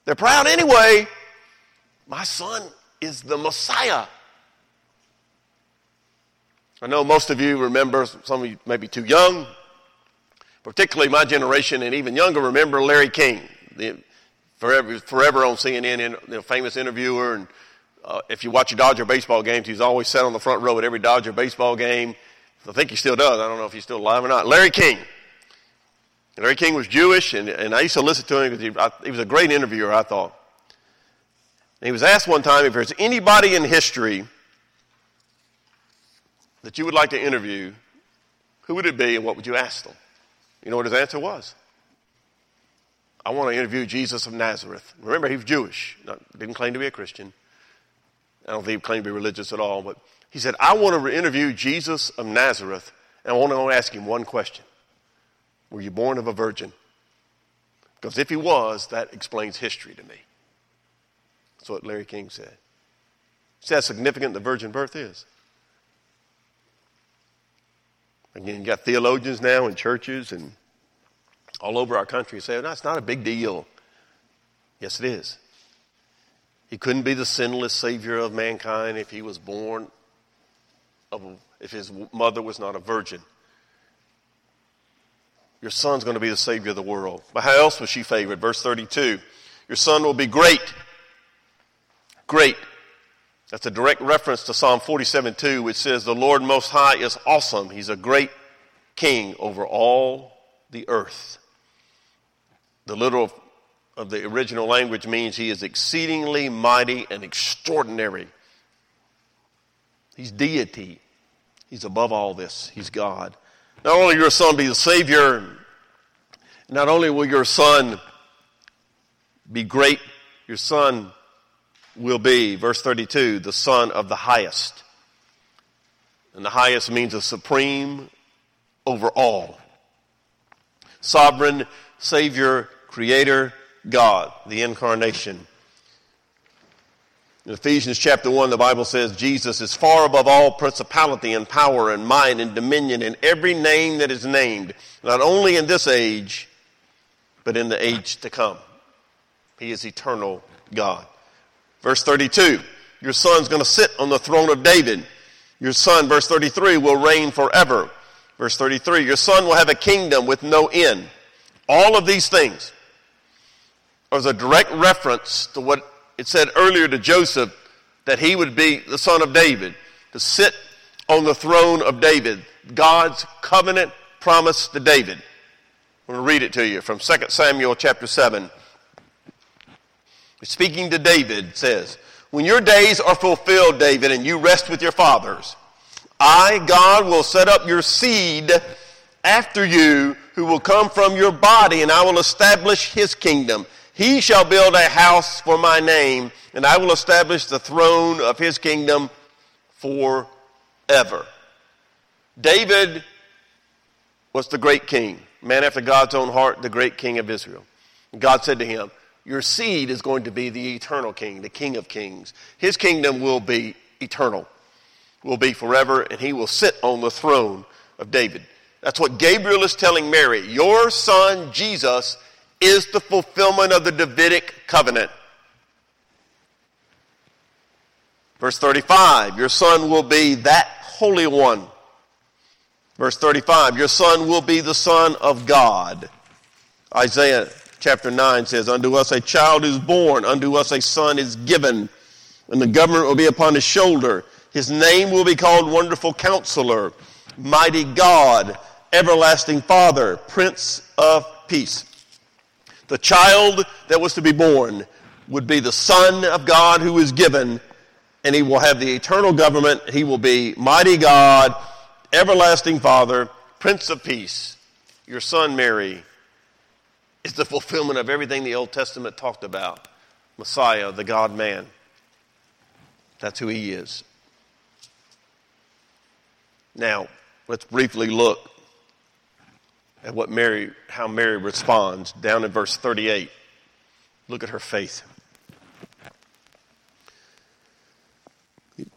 They're proud anyway. My son is the Messiah. I know most of you remember, some of you may be too young, particularly my generation and even younger, remember Larry King, the forever on CNN, the famous interviewer. And if you watch a Dodger baseball games, he's always sat on the front row at every Dodger baseball game. I think he still does. I don't know if he's still alive or not. Larry King. Larry King was Jewish, and I used to listen to him because he was a great interviewer, I thought. And he was asked one time if there's anybody in history that you would like to interview, who would it be and what would you ask them? You know what his answer was? I want to interview Jesus of Nazareth. Remember, he was Jewish. Didn't claim to be a Christian. I don't think he claimed to be religious at all, but he said, I want to interview Jesus of Nazareth, and I want to ask him one question. Were you born of a virgin? Because if he was, that explains history to me. That's what Larry King said. See how significant the virgin birth is. Again, you got theologians now in churches and all over our country saying, no, it's not a big deal. Yes, it is. He couldn't be the sinless Savior of mankind if he was born, if his mother was not a virgin. Your son's going to be the Savior of the world. But how else was she favored? Verse 32, your son will be great. Great. That's a direct reference to Psalm 47:2, which says, the Lord Most High is awesome. He's a great king over all the earth. The literal of the original language means he is exceedingly mighty and extraordinary. He's deity. He's above all this. He's God. Not only will your son be the Savior, not only will your son be great, your son will be, verse 32, the Son of the Highest. And the highest means the supreme over all. Sovereign, Savior, Creator, God, the incarnation. In Ephesians chapter 1, the Bible says, Jesus is far above all principality and power and might and dominion and every name that is named, not only in this age, but in the age to come. He is eternal God. Verse 32, your son's going to sit on the throne of David. Your son, verse 33, will reign forever. Verse 33, your son will have a kingdom with no end. All of these things are a direct reference to what it said earlier to Joseph, that he would be the son of David, to sit on the throne of David, God's covenant promise to David. I'm going to read it to you from 2 Samuel chapter 7. Speaking to David says, when your days are fulfilled, David, and you rest with your fathers, I, God, will set up your seed after you who will come from your body, and I will establish his kingdom. He shall build a house for my name, and I will establish the throne of his kingdom forever. David was the great king, man after God's own heart, the great king of Israel. And God said to him, your seed is going to be the eternal king, the King of Kings. His kingdom will be eternal, will be forever, and he will sit on the throne of David. That's what Gabriel is telling Mary. Your son, Jesus, is the fulfillment of the Davidic covenant. Verse 35, your son will be that Holy One. Verse 35, your son will be the Son of God. Isaiah chapter 9 says, unto us a child is born, unto us a son is given, and the government will be upon his shoulder. His name will be called Wonderful Counselor, Mighty God, Everlasting Father, Prince of Peace. The child that was to be born would be the Son of God who is given, and he will have the eternal government. He will be Mighty God, Everlasting Father, Prince of Peace. Your son, Mary, is the fulfillment of everything the Old Testament talked about. Messiah, the God-man. That's who he is. Now, let's briefly look at what Mary, how Mary responds down in verse 38. Look at her faith.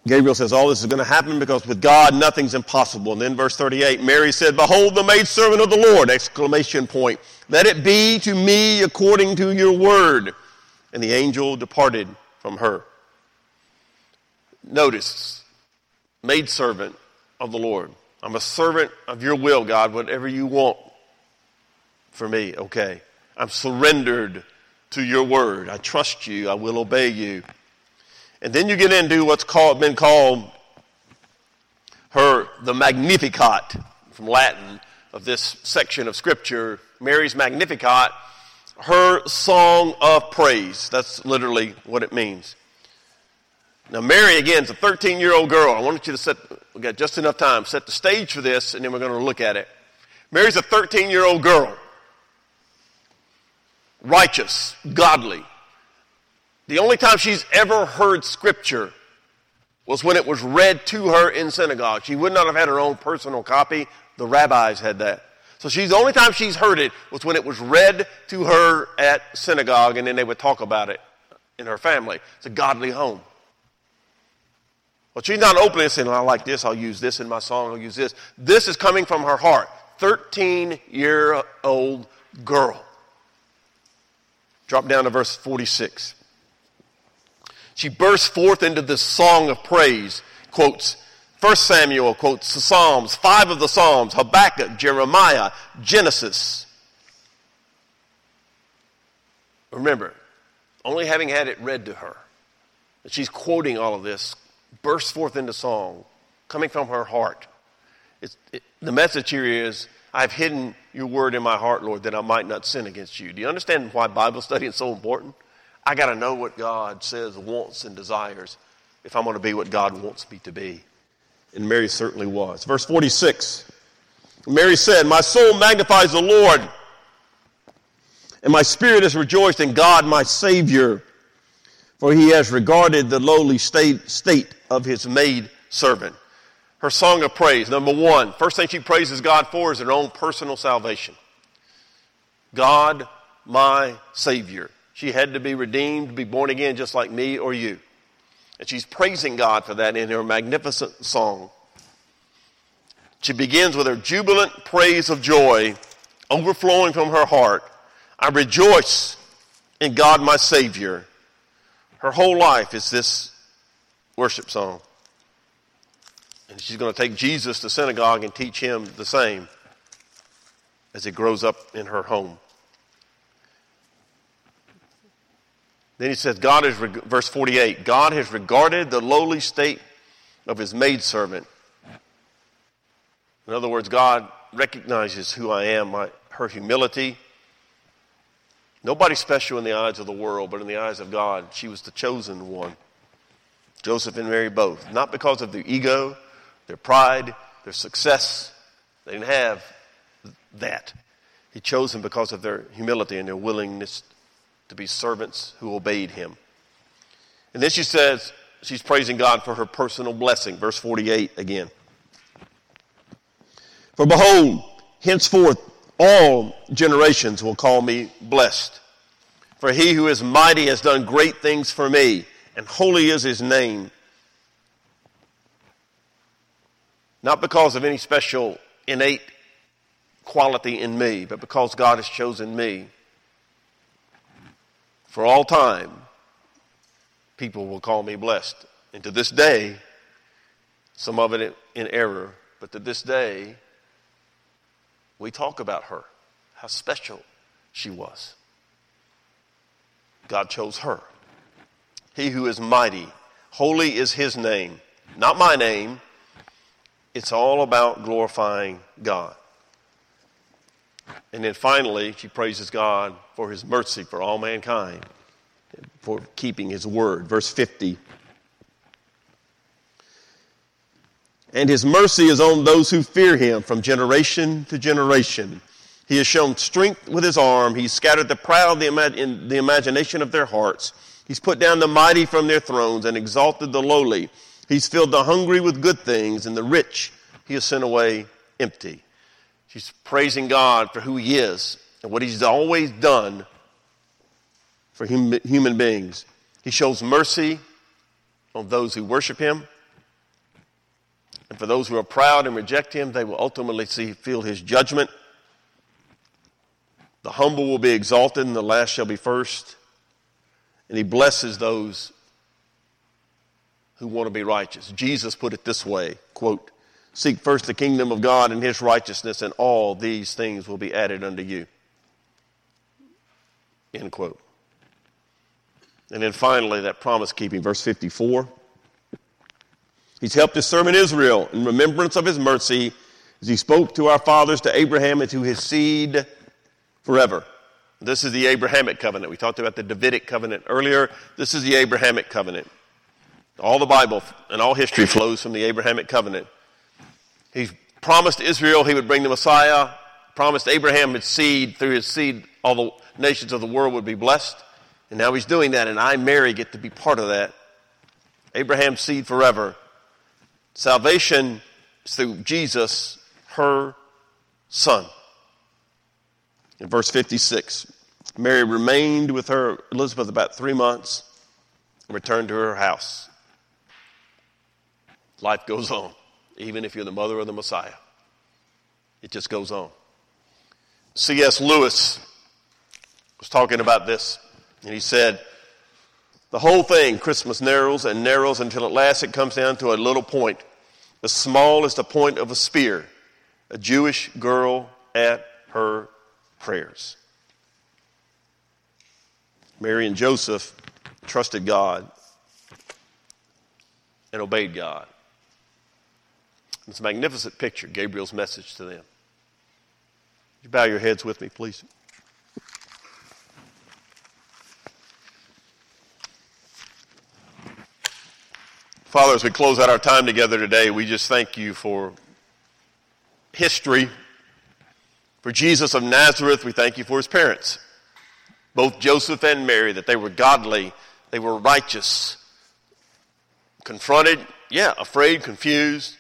Gabriel says, all this is going to happen because with God, nothing's impossible. And then verse 38, Mary said, behold, the maidservant of the Lord, exclamation point. Let it be to me according to your word. And the angel departed from her. Notice, maidservant of the Lord. I'm a servant of your will, God, whatever you want for me, okay. I'm surrendered to your word. I trust you. I will obey you. And then you get into what's been called the Magnificat, from Latin, of this section of Scripture, Mary's Magnificat, her song of praise. That's literally what it means. Now, Mary, again, is a 13-year-old girl. I want you to we've got just enough time, set the stage for this, and then we're going to look at it. Mary's a 13-year-old girl, righteous, godly. The only time she's ever heard Scripture was when it was read to her in synagogue. She would not have had her own personal copy. The rabbis had that. So the only time she's heard it was when it was read to her at synagogue, and then they would talk about it in her family. It's a godly home. Well, she's not openly saying, I like this, I'll use this in my song, I'll use this. This is coming from her heart. 13-year-old girl. Drop down to verse 46. She bursts forth into this song of praise, quotes 1 Samuel, quotes the Psalms, 5 of the Psalms, Habakkuk, Jeremiah, Genesis. Remember, only having had it read to her, that she's quoting all of this, bursts forth into song, coming from her heart. The message here is, I've hidden your word in my heart, Lord, that I might not sin against you. Do you understand why Bible study is so important? I got to know what God says, wants, and desires if I'm going to be what God wants me to be. And Mary certainly was. Verse 46, Mary said, my soul magnifies the Lord, and my spirit is rejoiced in God my Savior, for he has regarded the lowly state of his maid servant. Her song of praise, number one, first thing she praises God for is her own personal salvation. God, my Savior. She had to be redeemed, be born again just like me or you. And she's praising God for that in her magnificent song. She begins with her jubilant praise of joy, overflowing from her heart. I rejoice in God my Savior. Her whole life is this worship song. And she's going to take Jesus to synagogue and teach him the same as it grows up in her home. Then he says, verse 48, God has regarded the lowly state of his maidservant. In other words, God recognizes who I am, her humility. Nobody's special in the eyes of the world, but in the eyes of God, she was the chosen one. Joseph and Mary both. Not because of their ego, their pride, their success. They didn't have that. He chose them because of their humility and their willingness to be servants who obeyed him. And then she says she's praising God for her personal blessing. Verse 48 again. For behold, henceforth all generations will call me blessed. For he who is mighty has done great things for me, and holy is his name. Not because of any special innate quality in me, but because God has chosen me. For all time, people will call me blessed. And to this day, some of it in error, but to this day, we talk about her, how special she was. God chose her. He who is mighty, holy is his name, not my name. It's all about glorifying God. And then finally, she praises God for his mercy for all mankind, for keeping his word. Verse 50. And his mercy is on those who fear him from generation to generation. He has shown strength with his arm. He's scattered the proud in the imagination of their hearts. He's put down the mighty from their thrones and exalted the lowly. He's filled the hungry with good things, and the rich he has sent away empty. She's praising God for who he is and what he's always done for human beings. He shows mercy on those who worship him. And for those who are proud and reject him, they will ultimately feel his judgment. The humble will be exalted, and the last shall be first. And he blesses those who want to be righteous. Jesus put it this way, quote, "Seek first the kingdom of God and his righteousness, and all these things will be added unto you." End quote. And then finally, that promise keeping, verse 54. He's helped his servant Israel in remembrance of his mercy as he spoke to our fathers, to Abraham, and to his seed forever. This is the Abrahamic covenant. We talked about the Davidic covenant earlier. This is the Abrahamic covenant. All the Bible and all history flows from the Abrahamic covenant. He promised Israel he would bring the Messiah, promised Abraham his seed. Through his seed, all the nations of the world would be blessed. And now he's doing that, and I, Mary, get to be part of that. Abraham's seed forever. Salvation is through Jesus, her son. In verse 56, Mary remained with her Elizabeth about 3 months and returned to her house. Life goes on, even if you're the mother of the Messiah. It just goes on. C.S. Lewis was talking about this, and he said, "The whole thing, Christmas narrows and narrows until at last it comes down to a little point, as small as the point of a spear, a Jewish girl at her prayers." Mary and Joseph trusted God and obeyed God. It's a magnificent picture, Gabriel's message to them. Would you bow your heads with me, please? Father, as we close out our time together today, we just thank you for history. For Jesus of Nazareth, we thank you for his parents, both Joseph and Mary, that they were godly, they were righteous, confronted, afraid, confused,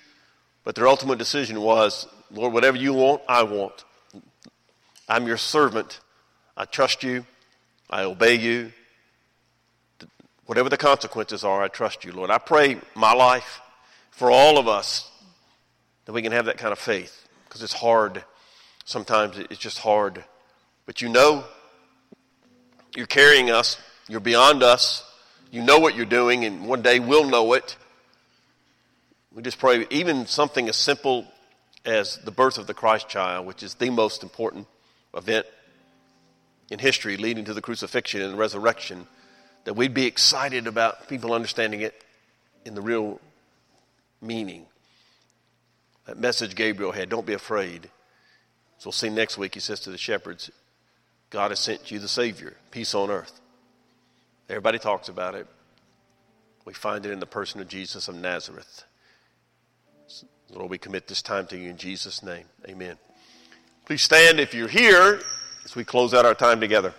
but their ultimate decision was, Lord, whatever you want, I want. I'm your servant. I trust you. I obey you. Whatever the consequences are, I trust you, Lord. I pray my life for all of us that we can have that kind of faith, because it's hard. Sometimes it's just hard, but you know you're carrying us, you're beyond us, you know what you're doing, and one day we'll know it. We just pray even something as simple as the birth of the Christ child, which is the most important event in history leading to the crucifixion and the resurrection, that we'd be excited about people understanding it in the real meaning. That message Gabriel had, don't be afraid. So we'll see next week, he says to the shepherds, God has sent you the Savior, peace on earth. Everybody talks about it. We find it in the person of Jesus of Nazareth. Lord, we commit this time to you in Jesus' name. Amen. Please stand if you're here as we close out our time together.